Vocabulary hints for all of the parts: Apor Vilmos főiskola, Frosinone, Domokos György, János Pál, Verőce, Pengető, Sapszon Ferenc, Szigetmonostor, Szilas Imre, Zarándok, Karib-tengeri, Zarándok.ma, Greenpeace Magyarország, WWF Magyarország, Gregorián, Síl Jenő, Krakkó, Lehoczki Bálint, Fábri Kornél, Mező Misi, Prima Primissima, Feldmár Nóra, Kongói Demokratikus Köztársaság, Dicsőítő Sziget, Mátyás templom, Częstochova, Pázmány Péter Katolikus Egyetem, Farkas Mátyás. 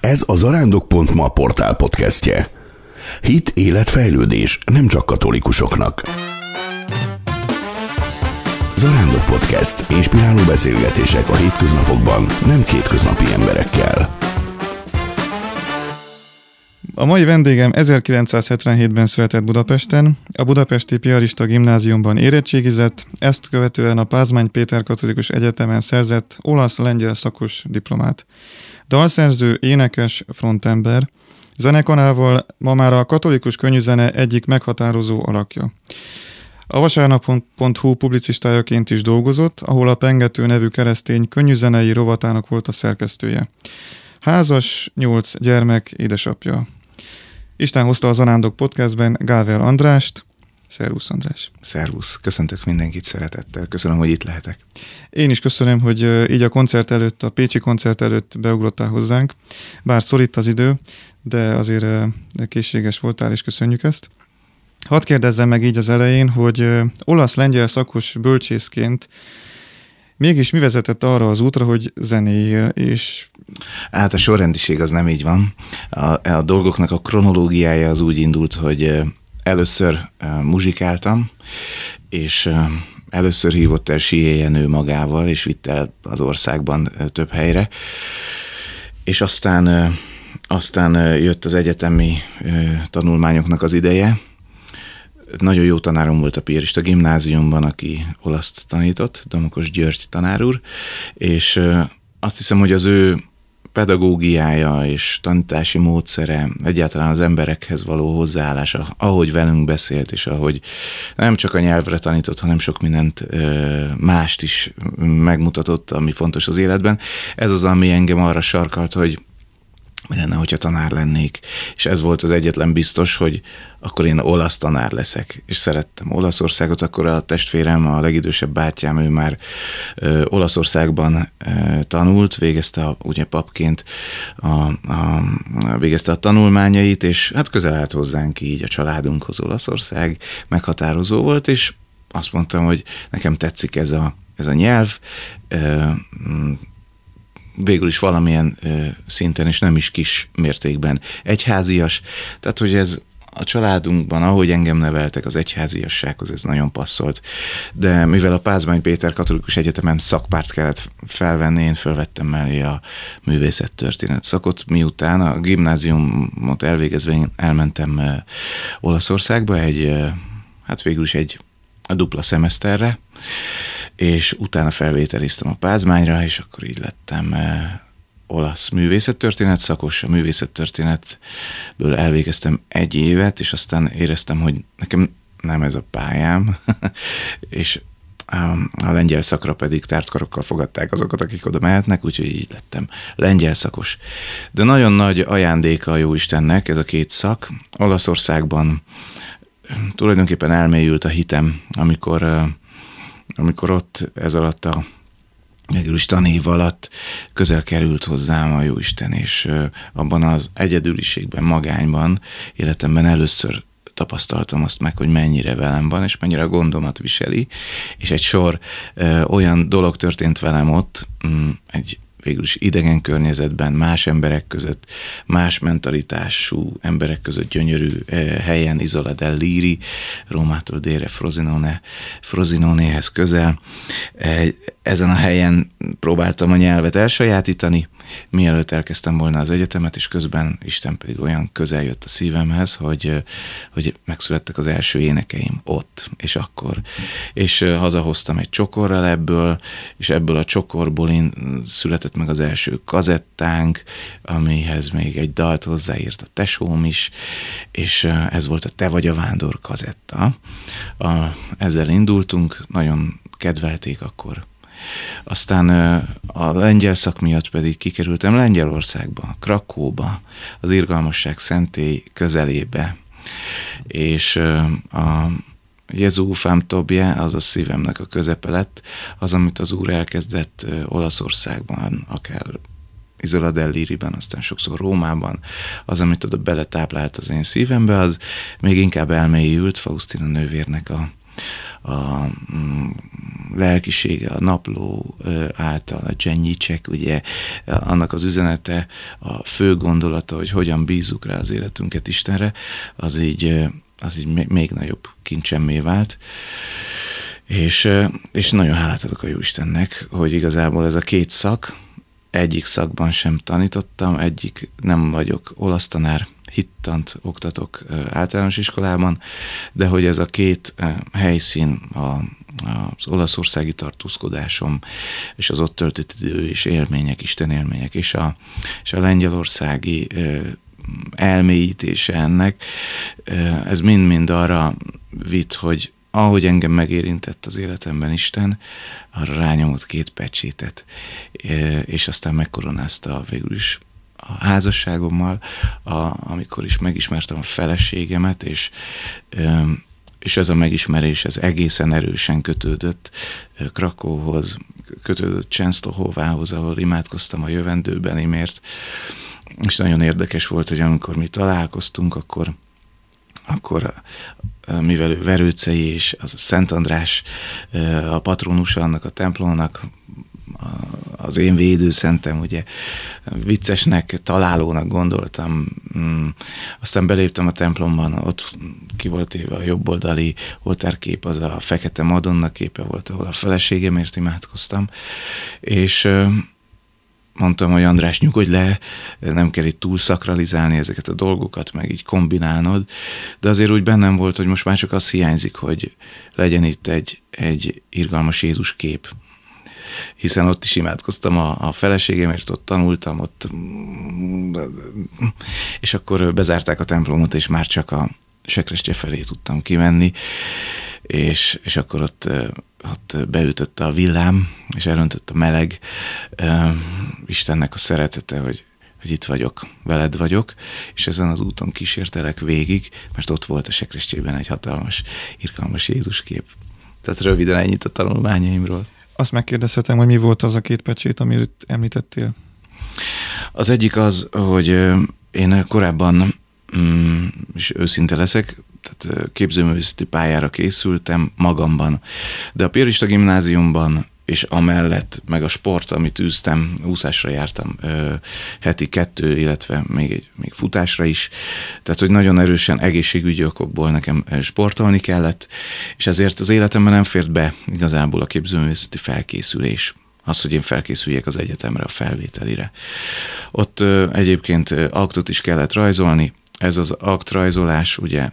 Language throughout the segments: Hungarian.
Ez a zarándok.ma portál podcastje. Hit, élet, fejlődés, nem csak katolikusoknak. Zarándok Podcast. Inspiráló beszélgetések a hétköznapokban, nem kétköznapi emberekkel. A mai vendégem 1977-ben született Budapesten, a budapesti piarista gimnáziumban érettségizett, ezt követően a Pázmány Péter Katolikus Egyetemen szerzett olasz-lengyel szakos diplomát. Dalszerző, énekes, frontember, zenekarával ma már a katolikus könnyűzene egyik meghatározó alakja. A vasárnap.hu publicistájaként is dolgozott, ahol a Pengető nevű keresztény könnyűzenei rovatának volt a szerkesztője. Házas, 8 gyermek édesapja. Isten hozta a Zarándok Podcastben Gável Andrást. Szervusz, András. Szervusz. Köszöntök mindenkit szeretettel. Köszönöm, hogy itt lehetek. Én is köszönöm, hogy így a koncert előtt, a pécsi koncert előtt beugrottál hozzánk. Bár szorít az idő, de azért készséges voltál, és köszönjük ezt. Hadd kérdezzem meg így az elején, hogy olasz-lengyel szakos bölcsészként mégis mi vezetett arra az útra, hogy zenéjél, és... Hát a sorrendiség az nem így van. A dolgoknak a kronológiája az úgy indult, hogy először muzsikáltam, és először hívott el Síl Jenő magával, és vitt el az országban több helyre, és aztán jött az egyetemi tanulmányoknak az ideje. Nagyon jó tanárom volt a piarista gimnáziumban, aki olaszt tanított, Domokos György tanár úr, és azt hiszem, hogy az ő pedagógiája és tanítási módszere, egyáltalán az emberekhez való hozzáállása, ahogy velünk beszélt, és ahogy nem csak a nyelvre tanított, hanem sok mindent mást is megmutatott, ami fontos az életben. Ez az, ami engem arra sarkalt, hogy mi lenne, hogyha tanár lennék. És ez volt az egyetlen biztos, hogy akkor én olasz tanár leszek. És szerettem Olaszországot, akkor a testvérem, a legidősebb bátyám, ő már Olaszországban tanult, végezte ugye papként végezte a tanulmányait, és hát közel állt hozzánk így a családunkhoz Olaszország, meghatározó volt, és azt mondtam, hogy nekem tetszik ez a nyelv, végül is valamilyen szinten, és nem is kis mértékben egyházias. Tehát, hogy ez a családunkban, ahogy engem neveltek, az egyháziassághoz, ez nagyon passzolt. De mivel a Pázmány Péter Katolikus Egyetemen szakpárt kellett felvenni, én felvettem mellé a művészettörténet szakot, miután a gimnáziumot elvégezve én elmentem Olaszországba a dupla szemeszterre, és utána felvételiztem a Pázmányra, és akkor így lettem olasz művészettörténet szakos. A művészettörténetből elvégeztem egy évet, és aztán éreztem, hogy nekem nem ez a pályám, és a lengyel szakra pedig tártkarokkal fogadták azokat, akik oda mehetnek, úgyhogy így lettem lengyel szakos. De nagyon nagy ajándéka a Jóistennek ez a két szak. Olaszországban tulajdonképpen elmélyült a hitem, amikor ott ez alatt végülis tanév alatt közel került hozzám a Jóisten, és abban az egyedüliségben, magányban, életemben először tapasztaltam azt meg, hogy mennyire velem van, és mennyire a gondomat viseli, és egy sor olyan dolog történt velem ott, egy végülis idegen környezetben, más emberek között, más mentalitású emberek között, gyönyörű helyen, Isola del Liri, Rómától délre Frosinonehez közel. Ezen a helyen próbáltam a nyelvet elsajátítani, mielőtt elkezdtem volna az egyetemet, és közben Isten pedig olyan közel jött a szívemhez, hogy megszülettek az első énekeim ott, és akkor. És hazahoztam egy csokorral ebből, és ebből a csokorból született meg az első kazettánk, amihez még egy dalt hozzáírt a tesóm is, és ez volt a Te vagy a vándor kazetta. Ezzel indultunk, nagyon kedvelték akkor. Aztán a lengyel szak miatt pedig kikerültem Lengyelországba, Krakkóba, az Irgalmasság Szentély közelébe. És a Jezúfám tobje, az a szívemnek a közepe lett, az, amit az Úr elkezdett Olaszországban, akár Isola del Liriben, aztán sokszor Rómában, az, amit oda beletáplált az én szívembe, az még inkább elmélyült Faustina nővérnek a a lelkisége, a napló által, a dzsennyícsek, ugye annak az üzenete, a fő gondolata, hogy hogyan bízzuk rá az életünket Istenre, az így még nagyobb kincsemmé vált. És nagyon hálát adok a Jóistennek, hogy igazából ez a két szak, egyik szakban sem tanítottam, nem vagyok olasz tanár, hittant oktatok általános iskolában, de hogy ez a két helyszín, az olaszországi tartózkodásom, és az ott töltött idő, és élmények, Isten élmények, és a lengyelországi elmélyítése ennek, ez mind-mind arra vitt, hogy ahogy engem megérintett az életemben Isten, arra rányomott két pecsétet, és aztán megkoronázta végül is a házasságommal, amikor is megismertem a feleségemet, és ez a megismerés ez egészen erősen kötődött Krakkóhoz, kötődött Częstochovához, ahol imádkoztam a jövendőbenimért, és nagyon érdekes volt, hogy amikor mi találkoztunk, akkor mivel ő verőcei, és az a Szent András a patronusa annak a templomnak, az én védőszentem, ugye viccesnek, találónak gondoltam. Aztán beléptem a templomban, ott ki volt éve a jobboldali oltárkép, az a fekete Madonna képe volt, ahol a feleségemért imádkoztam, és mondtam, hogy András, nyugodj le, nem kell itt túl szakralizálni ezeket a dolgokat, meg így kombinálnod, de azért úgy bennem volt, hogy most már csak az hiányzik, hogy legyen itt egy irgalmas Jézus kép, hiszen ott is imádkoztam a feleségemért, ott tanultam, és akkor bezárták a templomot, és már csak a sekrestye felé tudtam kimenni, és akkor ott beütötte a villám, és elöntött a meleg, Istennek a szeretete, hogy itt vagyok, veled vagyok, és ezen az úton kísértelek végig, mert ott volt a sekrestyében egy hatalmas, irgalmas Jézus kép. Tehát röviden ennyit a tanulmányaimról. Azt megkérdezhetem, hogy mi volt az a két pecsét, amit említettél? Az egyik az, hogy én korábban, és őszinte leszek, tehát képzőművészeti pályára készültem magamban, de a piarista gimnáziumban, és amellett meg a sport, amit űztem, úszásra jártam heti 2, illetve még futásra is, tehát hogy nagyon erősen egészségügyi okokból nekem sportolni kellett, és ezért az életemben nem fért be igazából a képzőművészeti felkészülés. Az, hogy én felkészüljek az egyetemre, a felvételire. Ott egyébként aktot is kellett rajzolni, ez az aktrajzolás ugye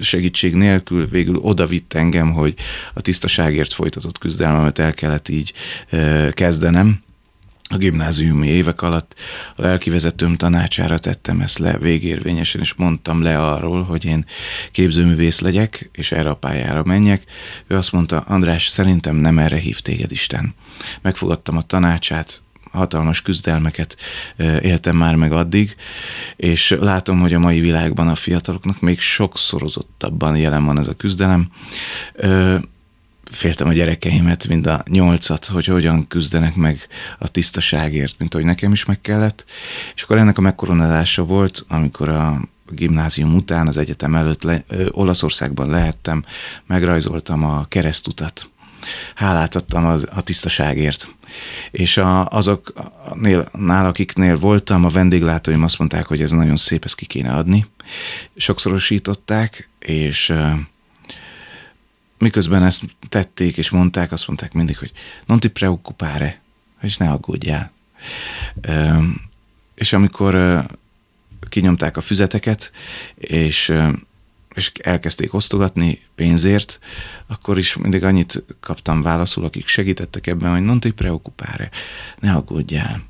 segítség nélkül végül oda vitt engem, hogy a tisztaságért folytatott küzdelmemet el kellett így kezdenem. A gimnáziumi évek alatt a lelkivezetőm tanácsára tettem ezt le végérvényesen, és mondtam le arról, hogy én képzőművész legyek, és erre a pályára menjek. Ő azt mondta, András, szerintem nem erre hív téged Isten. Megfogadtam a tanácsát, hatalmas küzdelmeket éltem már meg addig, és látom, hogy a mai világban a fiataloknak még sokszorozottabban jelen van ez a küzdelem. Féltem a gyerekeimet, mind a 8-at, hogy hogyan küzdenek meg a tisztaságért, mint ahogy nekem is meg kellett. És akkor ennek a megkoronázása volt, amikor a gimnázium után, az egyetem előtt Olaszországban lehettem, megrajzoltam a keresztutat. Hálát adtam a tisztaságért. És azoknál, akiknél voltam, a vendéglátóim azt mondták, hogy ez nagyon szép, ezt ki kéne adni. Sokszorosították, és miközben ezt tették és mondták, azt mondták mindig, hogy non ti preoccupare, és ne aggódjál. És amikor kinyomták a füzeteket, és elkezdték osztogatni pénzért, akkor is mindig annyit kaptam válaszul, akik segítettek ebben, hogy non ti preoccupare, ne aggódjál.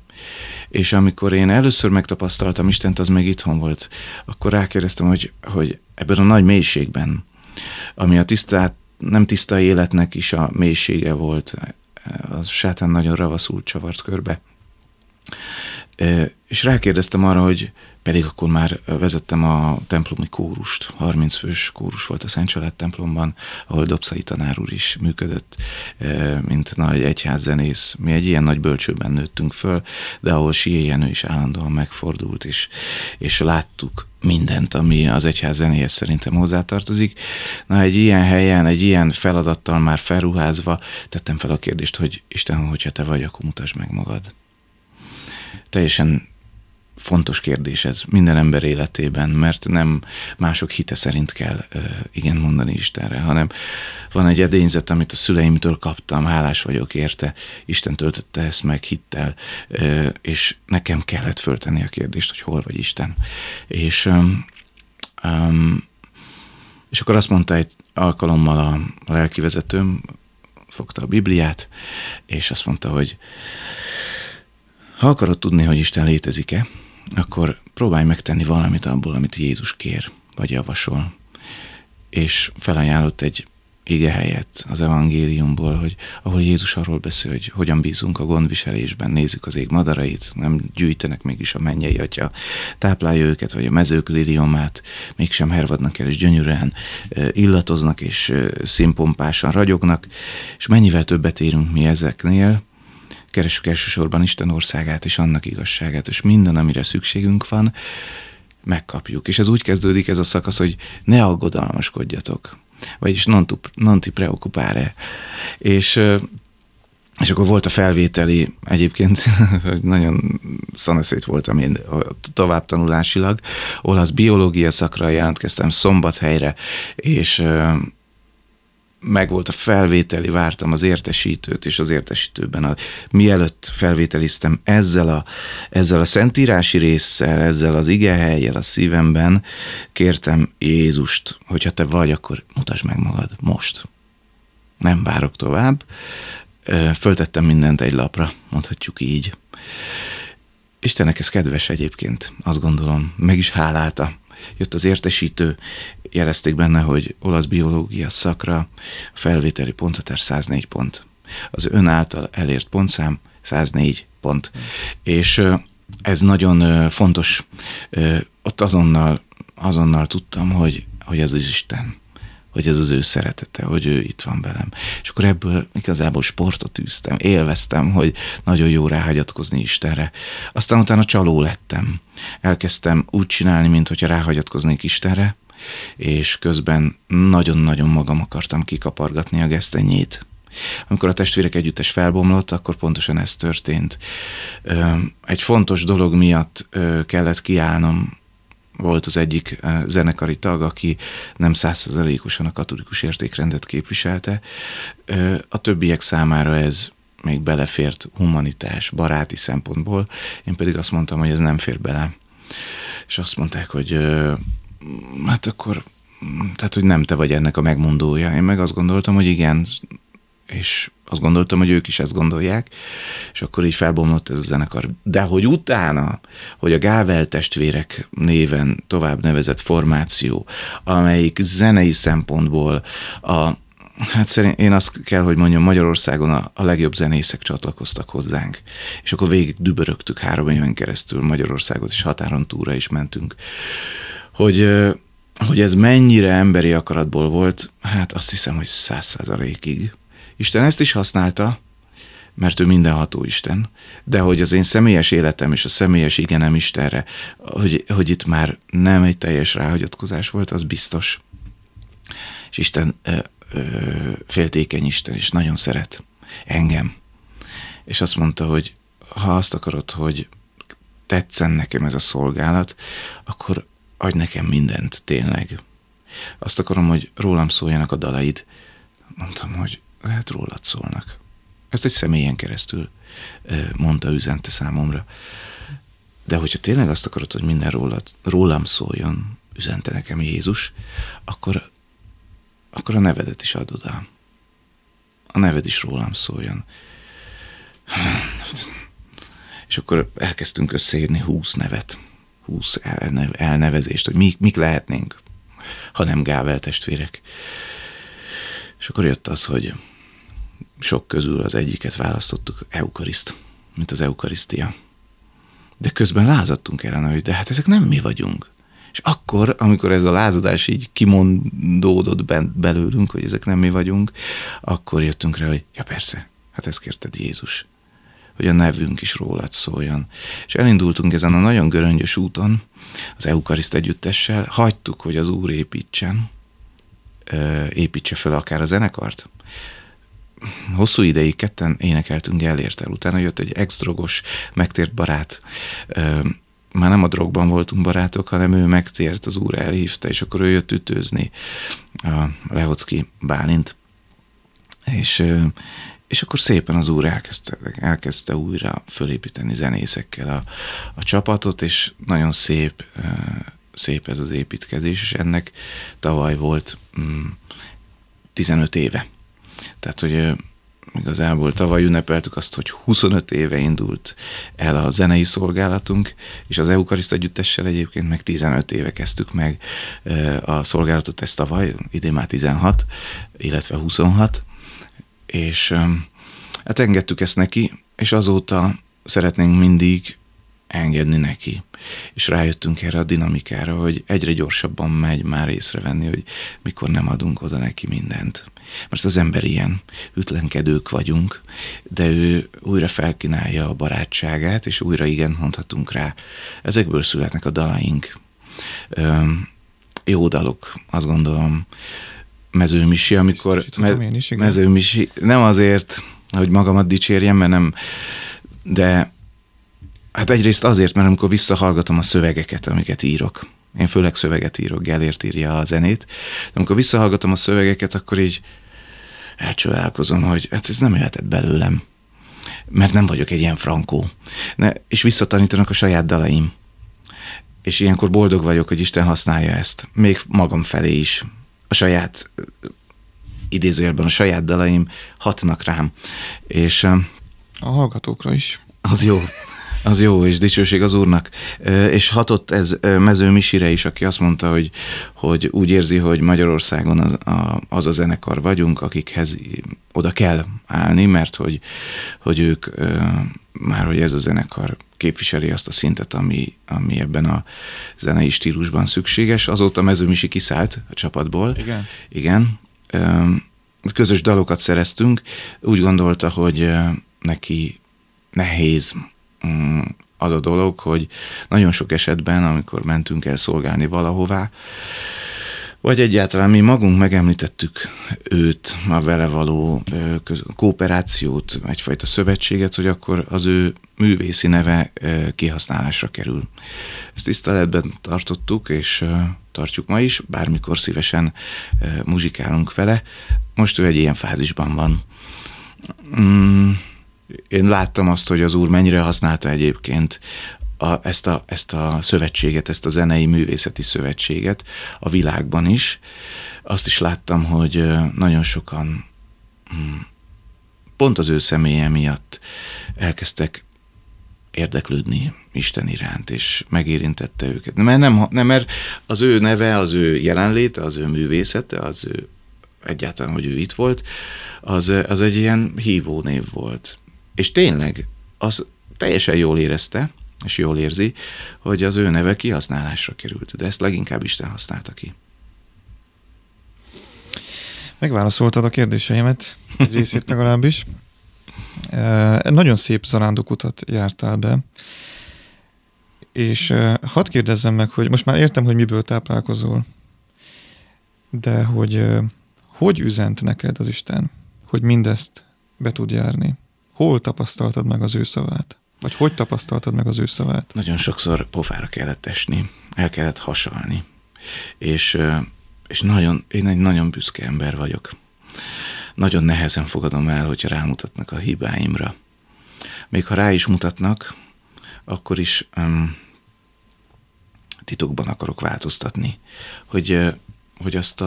És amikor én először megtapasztaltam Istent, az még itthon volt, akkor rákérdeztem, hogy ebben a nagy mélységben, ami a nem tiszta életnek is a mélysége volt, a sátán nagyon ravaszul csavart körbe, És rákérdeztem arra, hogy pedig akkor már vezettem a templomi kórust, 30 fős kórus volt a Szent Család templomban, ahol Dobszai tanár úr is működött, mint nagy egyházzenész. Mi egy ilyen nagy bölcsőben nőttünk föl, de ahol Síl Jenő is állandóan megfordult, és láttuk mindent, ami az egyház zenéhez szerintem hozzátartozik. Na, egy ilyen helyen, egy ilyen feladattal már felruházva tettem fel a kérdést, hogy Isten, hogyha te vagy, akkor mutasd meg magad. Teljesen fontos kérdés ez minden ember életében, mert nem mások hite szerint kell igen mondani Istenre, hanem van egy edényzet, amit a szüleimtől kaptam, hálás vagyok érte, Isten töltötte ezt meg hittel, és nekem kellett föltenni a kérdést, hogy hol vagy Isten. És akkor azt mondta egy alkalommal a lelkivezetőm, fogta a Bibliát, és azt mondta, hogy ha akarod tudni, hogy Isten létezik-e, akkor próbálj megtenni valamit abból, amit Jézus kér, vagy javasol. És felajánlott egy ige helyet az evangéliumból, hogy ahol Jézus arról beszél, hogy hogyan bízunk a gondviselésben, nézzük az ég madarait, nem gyűjtenek mégis a mennyei atya, táplálja őket, vagy a mezők liliomát, mégsem hervadnak el, és gyönyörűen illatoznak, és színpompásan ragyognak, és mennyivel többet érünk mi ezeknél. Keressük elsősorban Isten országát és annak igazságát, és minden, amire szükségünk van, megkapjuk. És ez úgy kezdődik ez a szakasz, hogy ne aggodalmaskodjatok, vagyis non ti preoccupare. És akkor volt a felvételi, egyébként nagyon szanaszét voltam én továbbtanulásilag, olasz biológia szakra jelentkeztem Szombathelyre, és megvolt a felvételi, vártam az értesítőt, és az értesítőben mielőtt felvételiztem ezzel a szentírási résszel, ezzel az igehelyjel a szívemben, kértem Jézust, hogyha te vagy, akkor mutasd meg magad most. Nem várok tovább. Föltettem mindent egy lapra, mondhatjuk így. Istennek ez kedves egyébként, azt gondolom, meg is hálálta. Jött az értesítő, jelezték benne, hogy olasz biológia szakra felvételi pontatár 104 pont. Az ön által elért pontszám 104 pont. És ez nagyon fontos. Ott azonnal tudtam, hogy ez az Isten, hogy ez az ő szeretete, hogy ő itt van velem. És akkor ebből igazából sportot űztem, élveztem, hogy nagyon jó ráhagyatkozni Istenre. Aztán utána csaló lettem. Elkezdtem úgy csinálni, mintha ráhagyatkoznék Istenre, és közben nagyon-nagyon magam akartam kikapargatni a gesztenyét. Amikor a testvérek együttes felbomlott, akkor pontosan ez történt. Egy fontos dolog miatt kellett kiállnom. Volt az egyik zenekari tag, aki nem 100%-osan a katolikus értékrendet képviselte. A többiek számára ez még belefért humanitás, baráti szempontból. Én pedig azt mondtam, hogy ez nem fér bele. És azt mondták, hogy hát akkor, tehát hogy nem te vagy ennek a megmondója. Én meg azt gondoltam, hogy igen, és azt gondoltam, hogy ők is ezt gondolják, és akkor így felbomlott ez a zenekar. De hogy utána, hogy a Gável testvérek néven tovább nevezett formáció, amelyik zenei szempontból hát szerint én azt kell, hogy mondjam, Magyarországon a legjobb zenészek csatlakoztak hozzánk. És akkor végig dübörögtük 3 éven keresztül Magyarországot, és határon túlra is mentünk. Hogy ez mennyire emberi akaratból volt, hát azt hiszem, hogy 100%-ig. Isten ezt is használta, mert ő mindenható Isten, de hogy az én személyes életem és a személyes igenem Istenre, hogy itt már nem egy teljes ráhagyatkozás volt, az biztos. És Isten féltékeny Isten, és nagyon szeret engem. És azt mondta, hogy ha azt akarod, hogy tetszen nekem ez a szolgálat, akkor adj nekem mindent, tényleg. Azt akarom, hogy rólam szóljanak a dalaid. Mondtam, hogy lehet rólad szólnak. Ezt egy személyen keresztül mondta, üzente számomra. De hogyha tényleg azt akarod, hogy minden rólam szóljon, üzente nekem Jézus, akkor a nevedet is add oda. A neved is rólam szóljon. És akkor elkezdtünk összeírni 20 nevet, 20 elnevezést, hogy mik lehetnénk, ha nem Gável testvérek. És akkor jött az, hogy sok közül az egyiket választottuk, Eukariszt, mint az eukarisztia. de közben lázadtunk ellen, hogy de hát ezek nem mi vagyunk. És akkor, amikor ez a lázadás így kimondódott belőlünk, hogy ezek nem mi vagyunk, akkor jöttünk rá, hogy ja persze, hát ezt kérted Jézus, hogy a nevünk is rólad szóljon. És elindultunk ezen a nagyon göröngyös úton, az Eukariszt együttessel, hagytuk, hogy az Úr építse föl akár a zenekart. Hosszú ideig ketten énekeltünk Gellérttel, utána jött egy ex-drogos, megtért barát. Már nem a drogban voltunk barátok, hanem ő megtért, az Úr elhívta, és akkor ő jött ütőzni, a Lehoczki Bálint. És akkor szépen az Úr elkezdte újra fölépíteni zenészekkel a csapatot, és nagyon szép ez az építkezés, és ennek tavaly volt 15 éve. Tehát, hogy igazából tavaly ünnepeltük azt, hogy 25 éve indult el a zenei szolgálatunk, és az Eukariszt együttessel egyébként meg 15 éve kezdtük meg a szolgálatot, ezt tavaly, idén már 16, illetve 26, és hát engedtük ezt neki, és azóta szeretnénk mindig engedni neki. És rájöttünk erre a dinamikára, hogy egyre gyorsabban megy már észrevenni, hogy mikor nem adunk oda neki mindent. Mert az ember ilyen, ütlenkedők vagyunk, de ő újra felkínálja a barátságát, és újra igen mondhatunk rá. Ezekből születnek a dalaink. Jó dalok, azt gondolom. Mező Misi, amikor... Mező Misi, nem azért, hogy magamat dicsérjem, mert nem, de... Hát egyrészt azért, mert amikor visszahallgatom a szövegeket, amiket írok, én főleg szöveget írok, Gellért írja a zenét, de amikor visszahallgatom a szövegeket, akkor így elcsodálkozom, hogy hát ez nem jöhetett belőlem, mert nem vagyok egy ilyen frankó. És visszatanítanak a saját dalaim. És ilyenkor boldog vagyok, hogy Isten használja ezt, még magam felé is. A saját, idézőjelben a saját dalaim hatnak rám. És a hallgatókra is. Az jó. Az jó, és dicsőség az Úrnak. És hatott ez Mező Misire is, aki azt mondta, hogy úgy érzi, hogy Magyarországon az a zenekar vagyunk, akikhez oda kell állni, mert hogy ők, már hogy ez a zenekar képviseli azt a szintet, ami ebben a zenei stílusban szükséges. Azóta Mező Misi kiszállt a csapatból. Igen. Közös dalokat szereztünk. Úgy gondolta, hogy neki nehéz az a dolog, hogy nagyon sok esetben, amikor mentünk el szolgálni valahová, vagy egyáltalán mi magunk megemlítettük őt, a vele való kooperációt, egyfajta szövetséget, hogy akkor az ő művészi neve kihasználásra kerül. Ezt tiszteletben tartottuk, és tartjuk ma is, bármikor szívesen muzsikálunk vele. Most ő egy ilyen fázisban van. Én láttam azt, hogy az Úr mennyire használta egyébként ezt a szövetséget, ezt a zenei művészeti szövetséget a világban is. Azt is láttam, hogy nagyon sokan pont az ő személye miatt elkezdtek érdeklődni Isten iránt, és megérintette őket. Mert az ő neve, az ő jelenléte, az ő művészete, az ő egyáltalán, hogy ő itt volt, az egy ilyen hívó név volt. És tényleg, az teljesen jól érezte, és jól érzi, hogy az ő neve kihasználásra került, de ezt leginkább Isten használta ki. Megválaszoltad a kérdéseimet, egy részét legalábbis. Nagyon szép Zarándok utat jártál be, és hadd kérdezzem meg, hogy most már értem, hogy miből táplálkozol, de hogy üzent neked az Isten, hogy mindezt be tud járni? Hol tapasztaltad meg az ő szavát? Vagy hogy tapasztaltad meg az ő szavát? Nagyon sokszor pofára kellett esni, el kellett hasalni. És én egy nagyon büszke ember vagyok. Nagyon nehezen fogadom el, hogyha rámutatnak a hibáimra. Még ha rá is mutatnak, akkor is titokban akarok változtatni. Hogy azt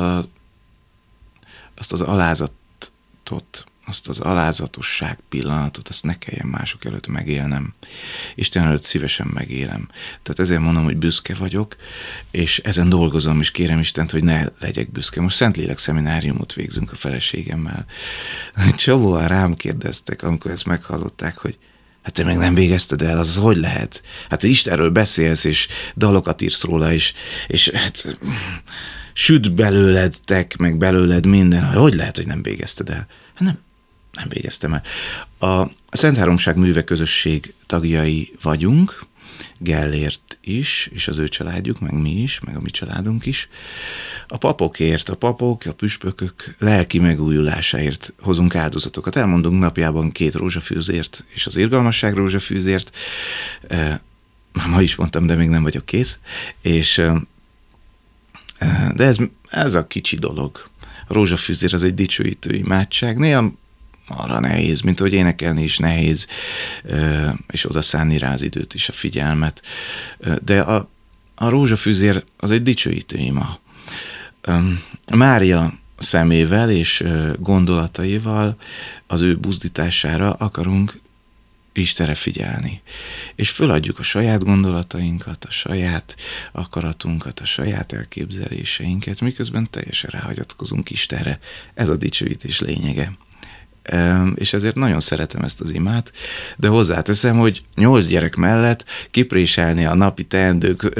az alázatosság pillanatot, azt ne kelljen mások előtt megélnem. Isten előtt szívesen megélem. Tehát ezért mondom, hogy büszke vagyok, és ezen dolgozom, és kérem Istent, hogy ne legyek büszke. Most Szentlélek szemináriumot végzünk a feleségemmel. Csavóan rám kérdeztek, amikor ezt meghallották, hogy Hát te meg nem végezted el, az hogy lehet? Hát Istenről beszélsz, és dalokat írsz róla, és hát süt belőled tek, meg belőled minden. Hogy lehet, hogy nem végezted el? Hát nem végeztem el. A Szentháromság művek közösség tagjai vagyunk, Gellért is, és az ő családjuk, meg mi is, meg a mi családunk is. A püspökök lelki megújulásáért hozunk áldozatokat. Elmondunk napjában 2 rózsafűzért és az irgalmasság rózsafűzért. Már ma is mondtam, de még nem vagyok kész. De ez a kicsi dolog. A rózsafűzér az egy dicsőítő imádság. Néha arra nehéz, mint hogy énekelni is nehéz, és odaszánni rá az időt és a figyelmet. De a rózsafűzér az egy dicsőítő ima. Mária szemével és gondolataival az ő buzdítására akarunk Istenre figyelni. És föladjuk a saját gondolatainkat, a saját akaratunkat, a saját elképzeléseinket, miközben teljesen ráhagyatkozunk Istenre. Ez a dicsőítés lényege. És ezért nagyon szeretem ezt az imát, de hozzáteszem, hogy 8 gyerek mellett kipréselni a napi teendők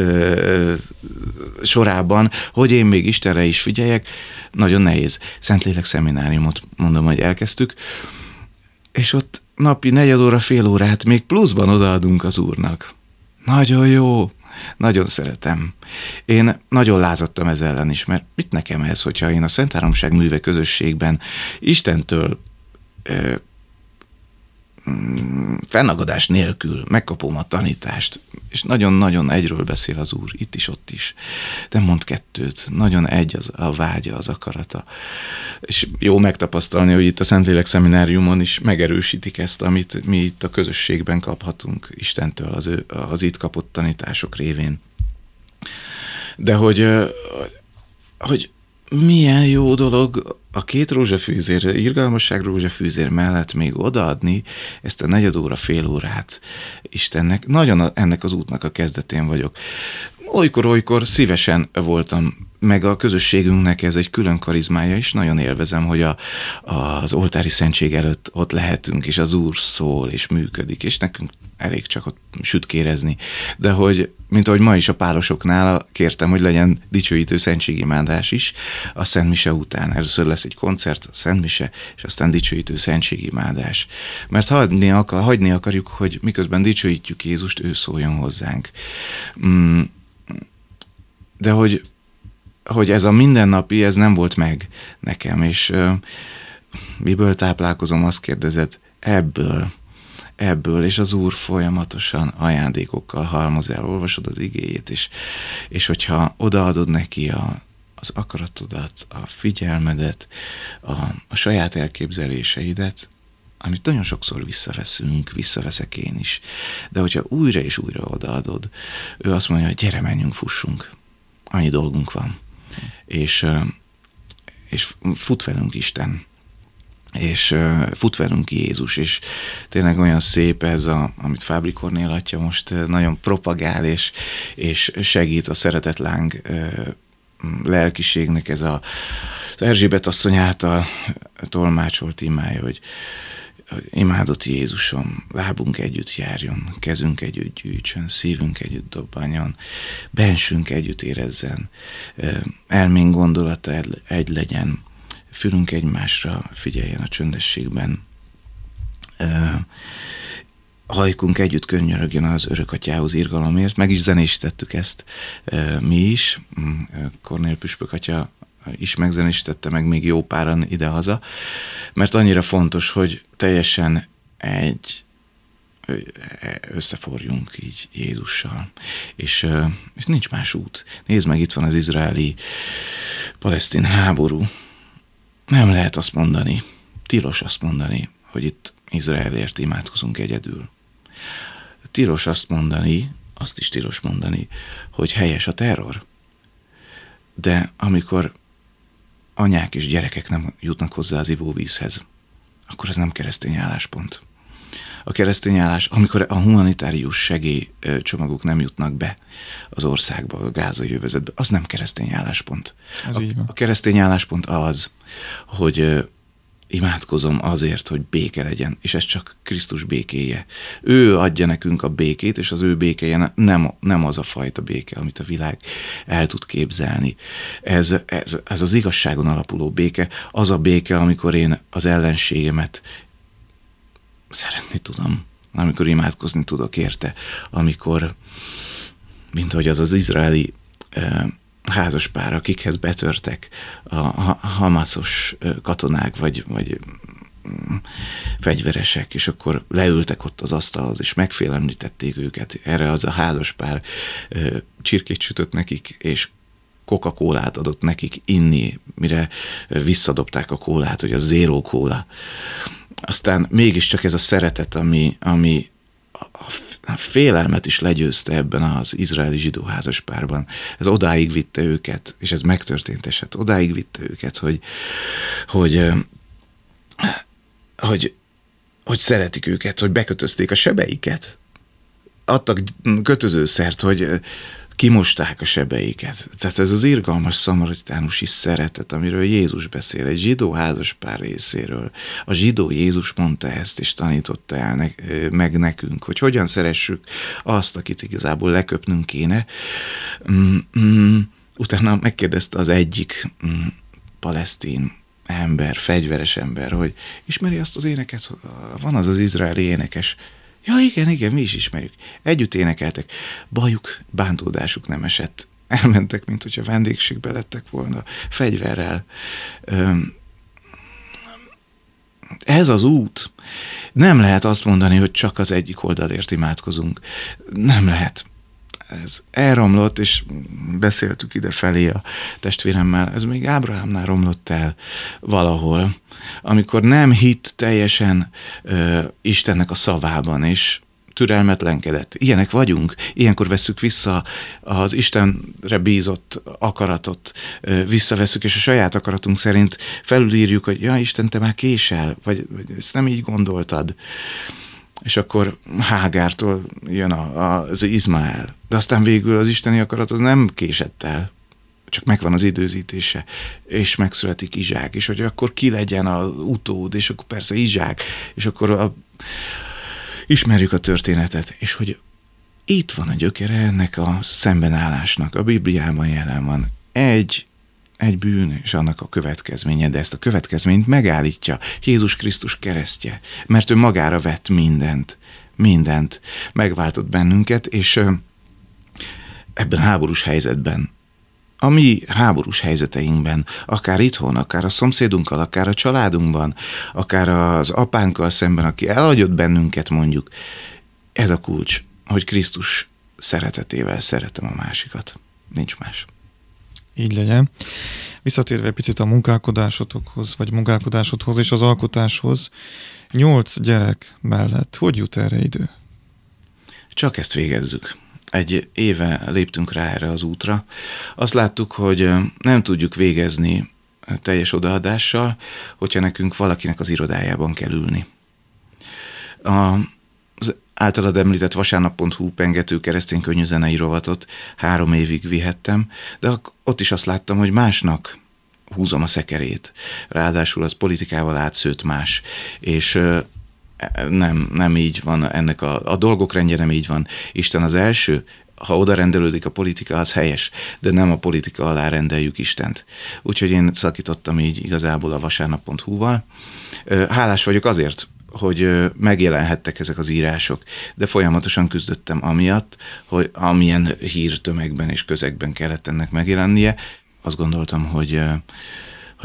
sorában, hogy én még Istenre is figyeljek, nagyon nehéz. Szentlélek szemináriumot mondom, hogy elkezdtük, és ott napi 4 óra, fél órát még pluszban odaadunk az Úrnak. Nagyon jó, nagyon szeretem. Én nagyon lázadtam ez ellen is, mert mit nekem ez, hogyha én a Szentháromság műve közösségben Istentől fennagadás nélkül megkapom a tanítást, és nagyon-nagyon egyről beszél az Úr, itt is, ott is. Nem mond 2, nagyon egy az a vágya, az akarata. És jó megtapasztalni, hogy itt a Szentlélek szemináriumon is megerősítik ezt, amit mi itt a közösségben kaphatunk Istentől az itt kapott tanítások révén. De hogy milyen jó dolog a 2 rózsafűzér, irgalmasság rózsafűzér mellett még odaadni ezt a 4 óra, fél órát Istennek. Nagyon ennek az útnak a kezdetén vagyok. Olykor szívesen voltam, meg a közösségünknek ez egy külön karizmája is, nagyon élvezem, hogy az oltári szentség előtt ott lehetünk, és az Úr szól, és működik, és nekünk elég csak ott sütkérezni. De hogy, mint ahogy ma is a párosoknál kértem, hogy legyen dicsőítő szentségimádás is, a Szent Mise után. Először lesz egy koncert, a Szent Mise, és aztán dicsőítő szentségimádás. Mert hagyni akarjuk, hogy miközben dicsőítjük Jézust, ő szóljon hozzánk. De hogy ez a mindennapi, ez nem volt meg nekem, és miből táplálkozom, azt kérdezed, ebből, és az Úr folyamatosan ajándékokkal halmoz el, olvasod az igéjét, és hogyha odaadod neki az akaratodat, a figyelmedet, a saját elképzeléseidet, amit nagyon sokszor visszaveszek én is. De hogyha újra és újra odaadod, ő azt mondja, hogy gyere, menjünk, fussunk. Annyi dolgunk van. És fut velünk Isten. És fut velünk Jézus. És tényleg olyan szép ez, amit Fábri Kornél atya most nagyon propagál, és segít a szeretetláng lelkiségnek ez az Erzsébet asszony által tolmácsolt imája, hogy imádott Jézusom, lábunk együtt járjon, kezünk együtt gyűjtsön, szívünk együtt dobbanjon, bensünk együtt érezzen, elménk gondolata egy legyen, fülünk egymásra figyeljen a csöndességben, hajkunk együtt könnyörögjön az örökatyához irgalomért, meg is zenésítettük ezt mi is, Kornél püspök atya is megzenésítette, meg még jó páran ide-haza, mert annyira fontos, hogy teljesen összeforjunk így Jézussal. És nincs más út. Nézd meg, itt van az izraeli-palesztin háború. Nem lehet azt mondani, tilos azt mondani, hogy itt Izraelért imádkozunk egyedül. Tilos azt mondani, azt is tilos mondani, hogy helyes a terror. De amikor anyák és gyerekek nem jutnak hozzá az ivóvízhez, akkor ez nem keresztény álláspont. A keresztény állás, amikor a humanitárius segélycsomagok nem jutnak be az országba, a gázai övezetbe, az nem keresztény álláspont. A keresztény álláspont az, hogy imádkozom azért, hogy béke legyen, és ez csak Krisztus békéje. Ő adja nekünk a békét, és az ő békéje nem az a fajta béke, amit a világ el tud képzelni. Ez az igazságon alapuló béke, az a béke, amikor én az ellenségemet szeretni tudom, amikor imádkozni tudok érte, amikor, mint ahogy az izraeli házaspár, akikhez betörtek a hamaszos katonák, vagy fegyveresek, és akkor leültek ott az asztalhoz, és megfélemlítették őket. Erre az a házaspár csirkét sütött nekik, és Coca-Colát adott nekik inni, mire visszadobták a kólát, hogy a zero kóla. Aztán mégiscsak ez a szeretet, ami a félelmet is legyőzte ebben az izraeli zsidó házaspárban. Ez odáig vitte őket, és ez megtörtént eset, odáig vitte őket, hogy szeretik őket, hogy bekötözték a sebeiket. Adtak kötözőszert, hogy kimosták a sebeiket. Tehát ez az irgalmas szamaritánus is szeretet, amiről Jézus beszél, egy zsidó házaspár részéről. A zsidó Jézus mondta ezt, és tanította el meg nekünk, hogy hogyan szeressük azt, akit igazából leköpnünk kéne. Utána megkérdezte az egyik palesztin ember, fegyveres ember, hogy ismeri azt az éneket, van az izraeli énekes, ja, igen, mi is ismerjük. Együtt énekeltek. Bajuk, bántódásuk nem esett. Elmentek, mint hogyha vendégségbe lettek volna, fegyverrel. Ez az út. Nem lehet azt mondani, hogy csak az egyik oldalért imádkozunk. Nem lehet. Ez elromlott, és beszéltük idefelé a testvéremmel, ez még Ábrahámnál romlott el valahol, amikor nem hitt teljesen Istennek a szavában, és türelmetlenkedett. Ilyenek vagyunk, ilyenkor vesszük vissza az Istenre bízott akaratot, visszavesszük, és a saját akaratunk szerint felülírjuk, hogy ja, Isten, te már késel, vagy ezt nem így gondoltad. És akkor Hágártól jön az Izmael. De aztán végül az isteni akarat az nem késett el, csak megvan az időzítése, és megszületik Izsák, és hogy akkor ki legyen az utód, és akkor persze Izsák, és akkor ismerjük a történetet, és hogy itt van a gyökere ennek a szembenállásnak, a Bibliában jelen van egy bűn, és annak a következménye, de ezt a következményt megállítja Jézus Krisztus keresztje, mert ő magára vett mindent, megváltott bennünket, és ebben háborús helyzetben, a mi háborús helyzeteinkben, akár itthon, akár a szomszédunkkal, akár a családunkban, akár az apánkkal szemben, aki elhagyott bennünket mondjuk, ez a kulcs, hogy Krisztus szeretetével szeretem a másikat. Nincs más. Így legyen. Visszatérve picit a munkálkodásodhoz és az alkotáshoz, 8 gyerek mellett hogy jut erre idő? Csak ezt végezzük. Egy éve léptünk rá erre az útra. Azt láttuk, hogy nem tudjuk végezni teljes odaadással, hogyha nekünk valakinek az irodájában kell ülni. Az általad említett vasárnap.hu Pengető keresztény könnyű zenei rovatot 3 évig vihettem, de ott is azt láttam, hogy másnak húzom a szekerét. Ráadásul az politikával átszőtt más, és nem így van ennek a dolgok rendje, nem így van. Isten az első, ha oda rendelődik a politika, az helyes, de nem a politika alá rendeljük Istent. Úgyhogy én szakítottam így igazából a vasárnap.hu-val. Hálás vagyok azért, hogy megjelenhettek ezek az írások, de folyamatosan küzdöttem amiatt, hogy amilyen hírtömegben és közegben kellett ennek megjelennie. Azt gondoltam, hogy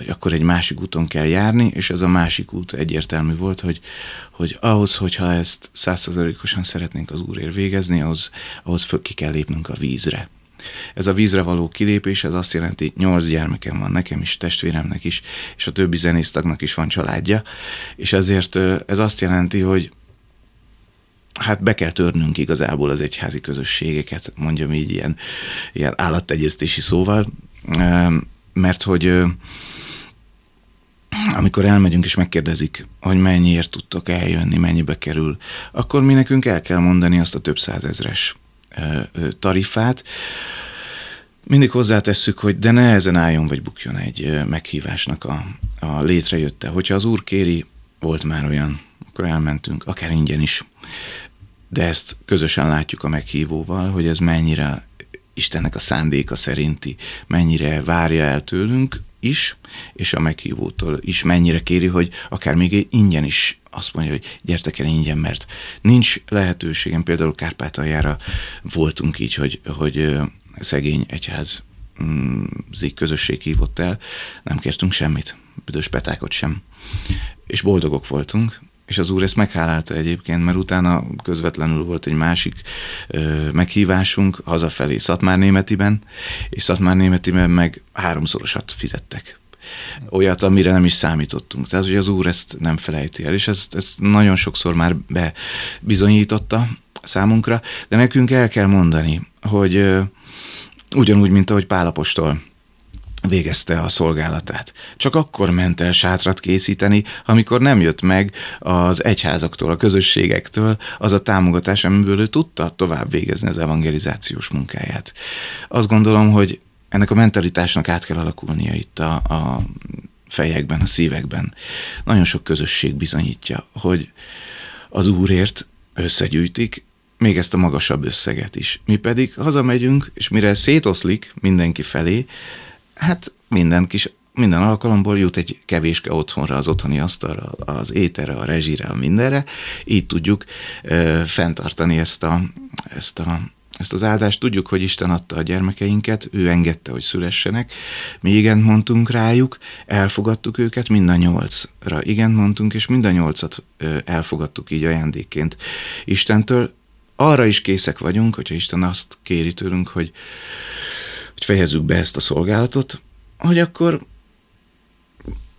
akkor egy másik úton kell járni, és ez a másik út egyértelmű volt, hogy ahhoz, hogyha ezt 100%-osan szeretnénk az Úrért végezni, ahhoz ki kell lépnünk a vízre. Ez a vízre való kilépés, ez azt jelenti, 8 gyermekem van, nekem is, testvéremnek is, és a többi zenésztagnak is van családja, és ezért ez azt jelenti, hogy hát be kell törnünk igazából az egyházi közösségeket, mondjam így ilyen állattegyeztési szóval, mert hogy amikor elmegyünk és megkérdezik, hogy mennyiért tudtok eljönni, mennyibe kerül, akkor mi nekünk el kell mondani azt a több százezres tarifát, Mindig hozzátesszük, hogy de nehezen álljon vagy bukjon egy meghívásnak a létrejötte. Hogyha az Úr kéri, volt már olyan, akkor elmentünk, akár ingyen is. De ezt közösen látjuk a meghívóval, hogy ez mennyire Istennek a szándéka szerinti, mennyire várja el tőlünk is, és a meghívótól is mennyire kéri, hogy akár még ingyen is azt mondja, hogy gyertek el ingyen, mert nincs lehetőségem. Például Kárpátaljára voltunk így, hogy szegény egyházi közösség hívott el, nem kértünk semmit, büdös petákot sem. És boldogok voltunk, és az Úr ezt meghálálta egyébként, mert utána közvetlenül volt egy másik meghívásunk hazafelé Szatmárnémetiben, és Szatmárnémetiben meg háromszorosat fizettek. Olyat, amire nem is számítottunk. Tehát, hogy az Úr ezt nem felejti el, és ezt nagyon sokszor már bebizonyította számunkra, de nekünk el kell mondani, hogy ugyanúgy, mint ahogy Pál apostol végezte a szolgálatát. Csak akkor ment el sátrat készíteni, amikor nem jött meg az egyházaktól, a közösségektől az a támogatás, amiből ő tudta tovább végezni az evangelizációs munkáját. Azt gondolom, hogy ennek a mentalitásnak át kell alakulnia itt a fejekben, a szívekben. Nagyon sok közösség bizonyítja, hogy az Úrért összegyűjtik, még ezt a magasabb összeget is. Mi pedig hazamegyünk, és mire szétoszlik mindenki felé, hát minden alkalomból jut egy kevéske otthonra, az otthoni asztalra, az ételre, a rezsire, a mindenre. Így tudjuk fenntartani ezt az áldást. Tudjuk, hogy Isten adta a gyermekeinket, ő engedte, hogy szülessenek. Mi igent mondtunk rájuk, elfogadtuk őket, mind a 8-ra igent mondtunk, és mind a 8-at elfogadtuk így ajándékként Istentől. Arra is készek vagyunk, hogyha Isten azt kéri tőlünk, hogy fejezzük be ezt a szolgálatot, hogy akkor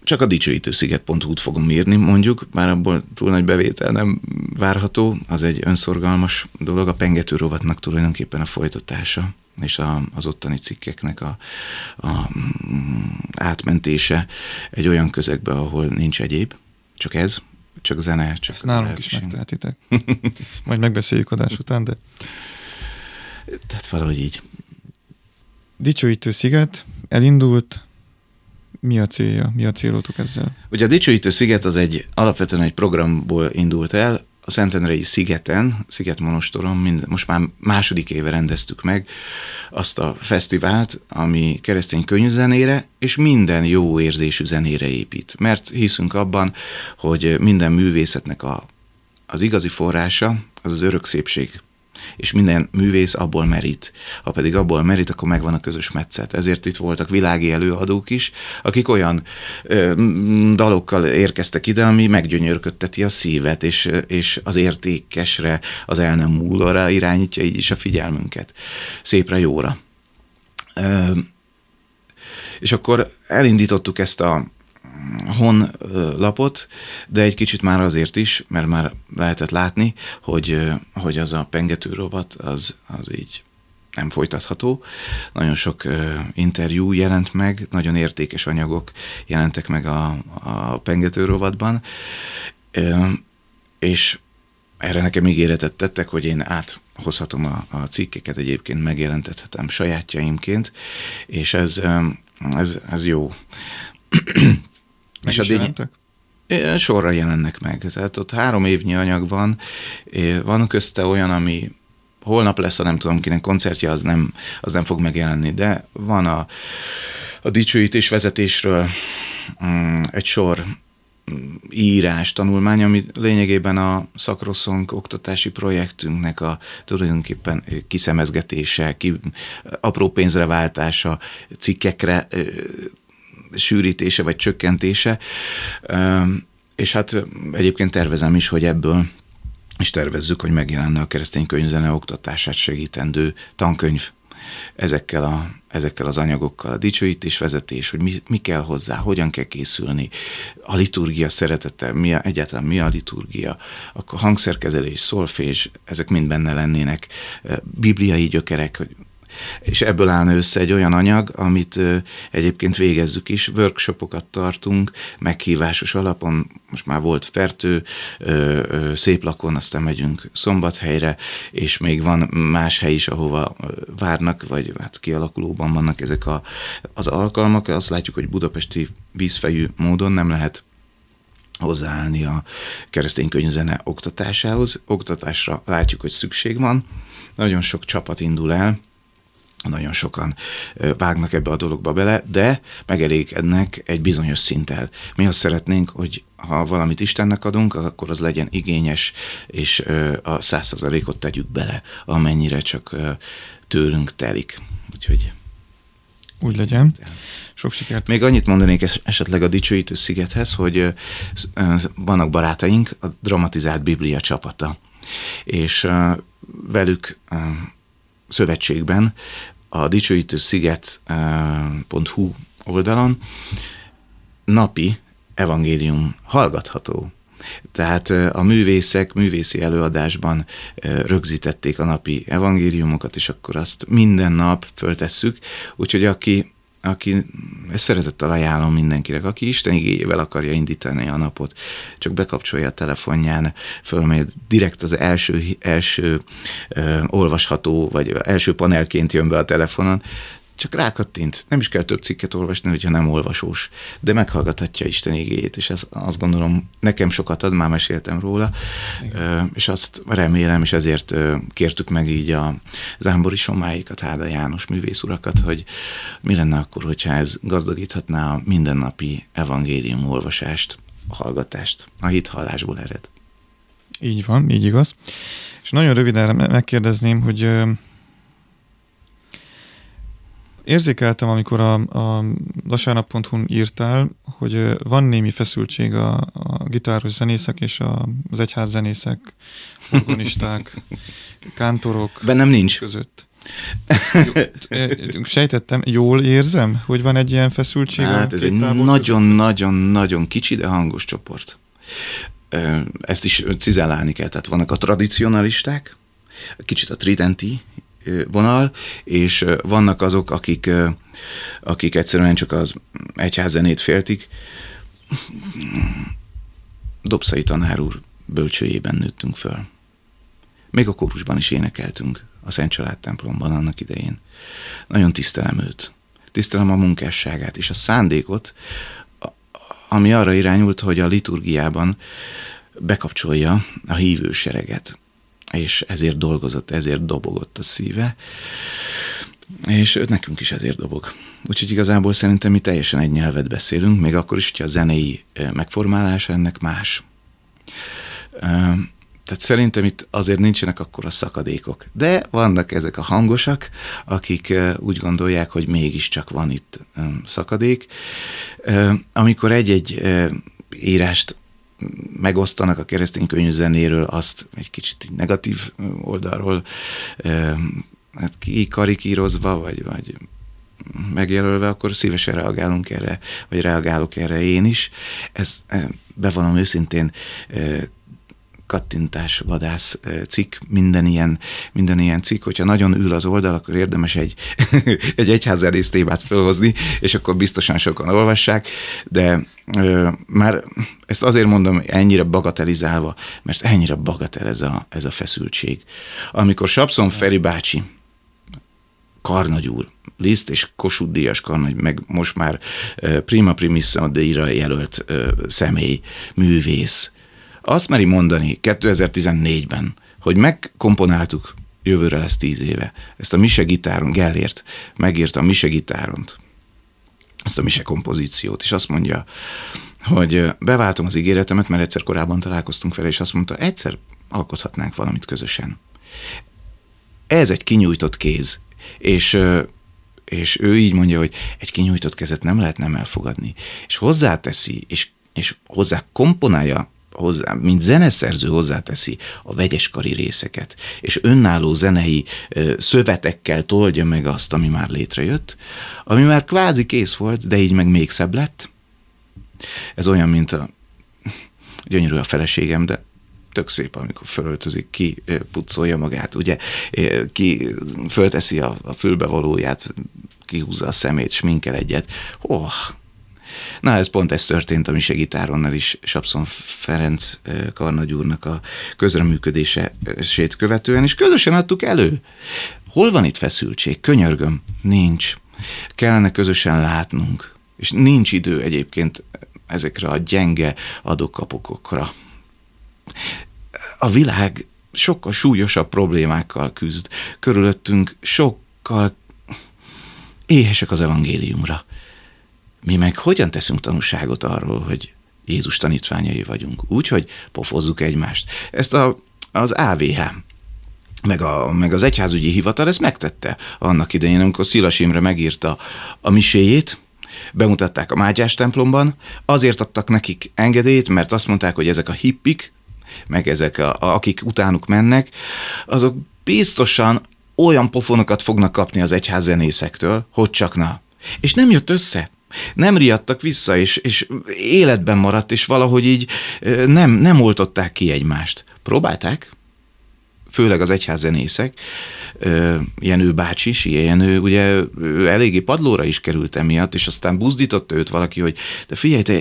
csak a dicsőítősziget.hu-t fogom írni, mondjuk, bár abból túl nagy bevétel nem várható, az egy önszorgalmas dolog, a Pengető rovatnak tulajdonképpen a folytatása, és az ottani cikkeknek a átmentése egy olyan közegbe, ahol nincs egyéb, csak ez, csak zene, csak ezt nálunk is megtehetitek. Majd megbeszéljük adás után, de... Tehát valahogy így. Dicsőítő Sziget elindult. Mi a célja? Mi a célotok ezzel? Ugye a Dicsőítő Sziget az alapvetően egy programból indult el. A Szentendrei Szigeten, Szigetmonostoron most már második éve rendeztük meg azt a fesztivált, ami keresztény könnyűzenére és minden jó érzésű zenére épít. Mert hiszünk abban, hogy minden művészetnek az igazi forrása az örök szépség. És minden művész abból merít. Ha pedig abból merít, akkor megvan a közös metszet. Ezért itt voltak világi előadók is, akik olyan dalokkal érkeztek ide, ami meggyönyörködteti a szívet, és az értékesre, az el nem múlóra irányítja így is a figyelmünket. Szépre, jóra. És akkor elindítottuk ezt a honlapot, de egy kicsit már azért is, mert már lehetett látni, hogy az a Pengető rovat, az így nem folytatható. Nagyon sok interjú jelent meg, nagyon értékes anyagok jelentek meg a Pengető rovatban, és erre nekem ígéretet tettek, hogy én áthozhatom a cikkeket, egyébként megjelentethetem sajátjaimként, és ez jó. És jelentek? Sorra jelennek meg. Tehát ott 3 évnyi anyag van. Van közte olyan, ami holnap lesz, nem tudom kinek koncertje, az nem fog megjelenni. De van a dicsőítés vezetésről egy sor írás, tanulmány, ami lényegében a szakrosszónk oktatási projektünknek a tulajdonképpen kiszemezgetése, apró pénzre váltása, cikkekre sűrítése vagy csökkentése, és hát egyébként tervezem is, hogy ebből is tervezzük, hogy megjelenne a keresztény könyvzene oktatását segítendő tankönyv ezekkel az anyagokkal, a dicsőítés vezetés, hogy mi kell hozzá, hogyan kell készülni, a liturgia szeretete, egyáltalán mi a liturgia, akkor hangszerkezelés, szolfés, ezek mind benne lennének, bibliai gyökerek, hogy És ebből állna össze egy olyan anyag, amit egyébként végezzük is, workshopokat tartunk, meghívásos alapon, most már volt Fertő, Széplakon, aztán megyünk Szombathelyre, és még van más hely is, ahova várnak, vagy hát kialakulóban vannak ezek az alkalmak. Azt látjuk, hogy budapesti vízfejű módon nem lehet hozzáállni a keresztény könyvzene oktatásához. Oktatásra látjuk, hogy szükség van. Nagyon sok csapat indul el, nagyon sokan vágnak ebbe a dologba bele, de megelégednek egy bizonyos szinttel. Mi azt szeretnénk, hogy ha valamit Istennek adunk, akkor az legyen igényes, és a 100%-ot tegyük bele, amennyire csak tőlünk telik. Úgyhogy... úgy legyen. Sok sikert. Még annyit mondanék esetleg a Dicsőítő Szigethez, hogy vannak barátaink, a dramatizált Biblia csapata. És velük szövetségben a dicsőítősziget.hu oldalon napi evangélium hallgatható. Tehát a művészek művészi előadásban rögzítették a napi evangéliumokat, és akkor azt minden nap föltesszük, úgyhogy aki ezt szeretettel ajánlom mindenkinek, aki Isten igéjével akarja indítani a napot, csak bekapcsolja a telefonján, fölmegy direkt az első olvasható, vagy első panelként jön be a telefonon, csak rákattint. Nem is kell több cikket olvasni, hogyha nem olvasós, de meghallgathatja Isten igéjét, és ez, azt gondolom, nekem sokat ad, már meséltem róla, és azt remélem, és ezért kértük meg így a Zámbori Somáikat, Háda János művész urakat, hogy mi lenne akkor, hogyha ez gazdagíthatná a mindennapi evangélium olvasást, a hallgatást, a hithallásból ered. Így van, így igaz. És nagyon röviden megkérdezném, hogy érzékeltem, amikor a vasárnap.hu-n írtál, hogy van némi feszültség a gitáros zenészek és az egyház zenészek, orgonisták, kántorok bennem nincs között. Sejtettem, jól érzem, hogy van egy ilyen feszültség? Hát ez egy nagyon-nagyon-nagyon kicsi, de hangos csoport. Ezt is cizellálni kell. Tehát vannak a tradicionalisták, kicsit a tridenti vonal, és vannak azok, akik egyszerűen csak az egyházzenét féltik. Dobszai tanár úr bölcsőjében nőttünk föl. Még a kórusban is énekeltünk a Szent Család templomban annak idején. Nagyon tisztelem őt. Tisztelem a munkásságát és a szándékot, ami arra irányult, hogy a liturgiában bekapcsolja a hívősereget. És ezért dolgozott, ezért dobogott a szíve, és nekünk is ezért dobog. Úgyhogy igazából szerintem mi teljesen egy nyelvet beszélünk, még akkor is, hogyha a zenei megformálása ennek más. Tehát szerintem itt azért nincsenek akkora szakadékok. De vannak ezek a hangosak, akik úgy gondolják, hogy mégiscsak van itt szakadék. Amikor egy-egy írást megosztanak a keresztény könyvzenéről, azt egy kicsit negatív oldalról hát kikarikírozva, vagy megjelölve, akkor szívesen reagálunk erre, vagy reagálok erre én is. Ez, bevallom őszintén, kattintás vadász cikk, minden ilyen cikk, hogyha nagyon ül az oldal, akkor érdemes egy egyházzenész témát felhozni, és akkor biztosan sokan olvassák, de már ezt azért mondom ennyire bagatelizálva, mert ennyire bagatel ez a feszültség. Amikor Sapszon Feri bácsi, karnagy úr, Liszt és Kossuth Díjas karnagy, meg most már Prima Primissima díjra jelölt személy, művész, azt meri mondani 2014-ben, hogy megkomponáltuk, jövőre lesz 10 éve, ezt a mise gitáron, Gellért megírta a mise gitáront, ezt a mise kompozíciót, és azt mondja, hogy beváltom az ígéretemet, mert egyszer korábban találkoztunk vele, és azt mondta, egyszer alkothatnánk valamit közösen. Ez egy kinyújtott kéz, és ő így mondja, hogy egy kinyújtott kezet nem lehet nem elfogadni, és hozzáteszi, és hozzá komponálja, mint zeneszerző hozzáteszi a vegyeskari részeket, és önálló zenei szövetekkel toldja meg azt, ami már létrejött, ami már kvázi kész volt, de így meg még szebb lett. Ez olyan, mint gyönyörű a feleségem, de tök szép, amikor felöltözik, ki pucolja magát, ugye, ki fölteszi a fülbevalóját, kihúzza a szemét, sminkel egyet. Na, ez pont ez történt a mi segítáronnal is, Sapszon Ferenc karnagyúrnak a közreműködését követően, és közösen adtuk elő. Hol van itt feszültség? Könyörgöm, nincs. Kellene közösen látnunk, és nincs idő egyébként ezekre a gyenge adok-kapokokra. A világ sokkal súlyosabb problémákkal küzd. Körülöttünk sokkal éhesek az evangéliumra. Mi meg hogyan teszünk tanúságot arról, hogy Jézus tanítványai vagyunk? Úgy, hogy pofozzuk egymást. Ezt az ÁVH, meg az egyházügyi hivatal ezt megtette annak idején, amikor Szilas Imre megírta a miséjét, bemutatták a Mátyás templomban, azért adtak nekik engedélyt, mert azt mondták, hogy ezek a hippik, meg ezek, akik utánuk mennek, azok biztosan olyan pofonokat fognak kapni az egyház zenészektől, hogy csak na. És nem jött össze. Nem riadtak vissza, és életben maradt, és valahogy így nem oltották ki egymást. Próbálták, főleg az egyház zenészek, Jenő bácsi, Síl Jenő, ugye eléggé padlóra is került emiatt, és aztán buzdította őt valaki, hogy de figyelj, te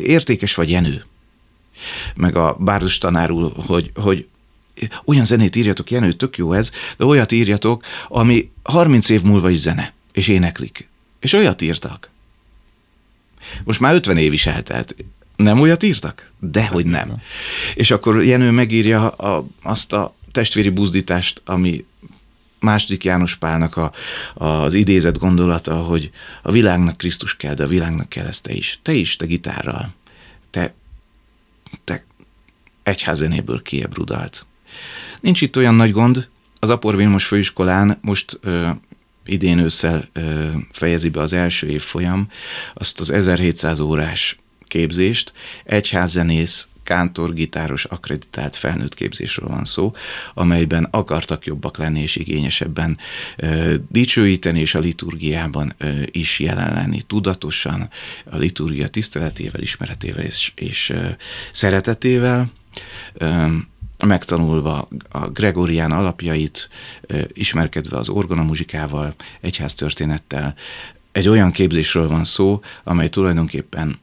értékes vagy, Jenő. Meg a Bárdos tanár úr, hogy olyan zenét írjatok, Jenő, tök jó ez, de olyat írjatok, ami 30 év múlva is zene, és éneklik. És olyat írtak. Most már 50 év is eltelt. Nem olyat írtak? Dehogy nem. És akkor Jenő megírja azt a testvéri buzdítást, ami második János Pálnak az idézett gondolata, hogy a világnak Krisztus kell, de a világnak kell ez te is. Te is, te gitárral. Te egyházzenéből kiebb rudalt. Nincs itt olyan nagy gond. Az Apor Vilmos Főiskolán most... idén ősszel fejezi be az első évfolyam azt az 1700 órás képzést, egyházzenész, kántor, gitáros, akkreditált felnőtt képzésről van szó, amelyben akartak jobbak lenni és igényesebben dicsőíteni, és a liturgiában is jelen lenni tudatosan, a liturgia tiszteletével, ismeretével és szeretetével, megtanulva a gregorián alapjait, ismerkedve az orgonamuzsikával, egyháztörténettel. Egy olyan képzésről van szó, amely tulajdonképpen,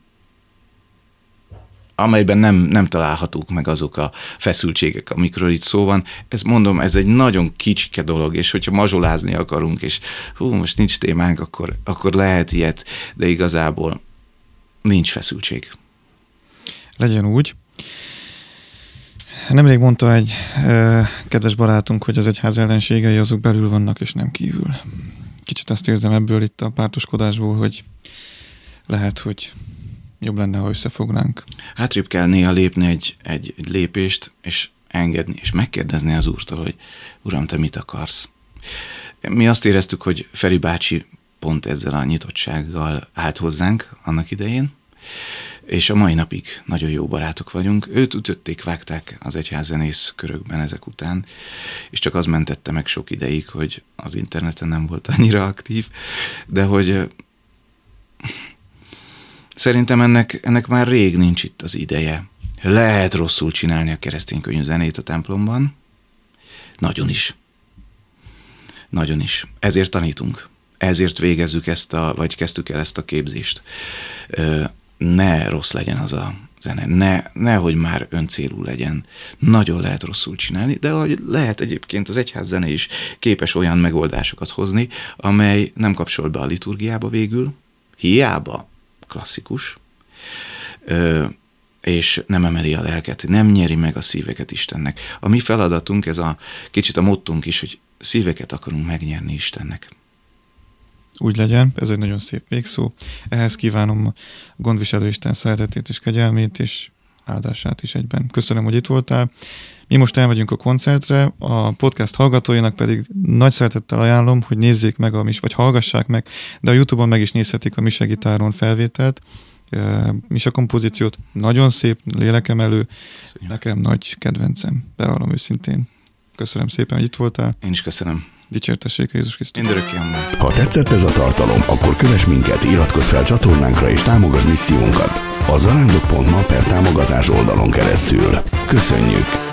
amelyben nem találhatók meg azok a feszültségek, amikről itt szó van. Ezt mondom, ez egy nagyon kicsike dolog, és hogyha mazsolázni akarunk, és most nincs témánk, akkor lehet ilyet, de igazából nincs feszültség. Legyen úgy. Nemrég mondta egy kedves barátunk, hogy az egyház ellenségei azok belül vannak, és nem kívül. Kicsit azt érzem ebből itt a pártoskodásból, hogy lehet, hogy jobb lenne, ha összefognánk. Hátrébb kell néha lépni egy lépést, és engedni, és megkérdezni az Úrtól, hogy Uram, te mit akarsz? Mi azt éreztük, hogy Feri bácsi pont ezzel a nyitottsággal állt hozzánk annak idején, és a mai napig nagyon jó barátok vagyunk. Őt ütötték, vágták az egyházzenész körökben ezek után, és csak az mentette meg sok ideig, hogy az interneten nem volt annyira aktív, de hogy szerintem ennek már rég nincs itt az ideje. Lehet rosszul csinálni a keresztény könnyű zenét a templomban. Nagyon is. Nagyon is. Ezért tanítunk. Ezért végezzük vagy kezdtük el ezt a képzést. Ne rossz legyen az a zene, nehogy már öncélú legyen. Nagyon lehet rosszul csinálni, de hogy lehet egyébként az egyház zene is képes olyan megoldásokat hozni, amely nem kapcsol be a liturgiába végül, hiába klasszikus, és nem emeli a lelket, nem nyeri meg a szíveket Istennek. A mi feladatunk, ez a kicsit a mottunk is, hogy szíveket akarunk megnyerni Istennek. Úgy legyen, ez egy nagyon szép végszó. Ehhez kívánom a gondviselő Isten szeretetét és kegyelmét, és áldását is egyben. Köszönöm, hogy itt voltál. Mi most elmegyünk a koncertre, a podcast hallgatóinak pedig nagy szeretettel ajánlom, hogy nézzék meg, vagy hallgassák meg, de a YouTube-on meg is nézhetik a Mise Gitáron felvételt, Mise kompozíciót, nagyon szép, lélekemelő, nekem nagy kedvencem, bevallom őszintén. Köszönöm szépen, hogy itt voltál. Én is köszönöm. Dicsértessék Jézus Krisztus. Ha tetszett ez a tartalom, akkor kövess minket, iratkozz fel csatornánkra és támogasd missziónkat a zarándok.ma/támogatás oldalon keresztül. Köszönjük!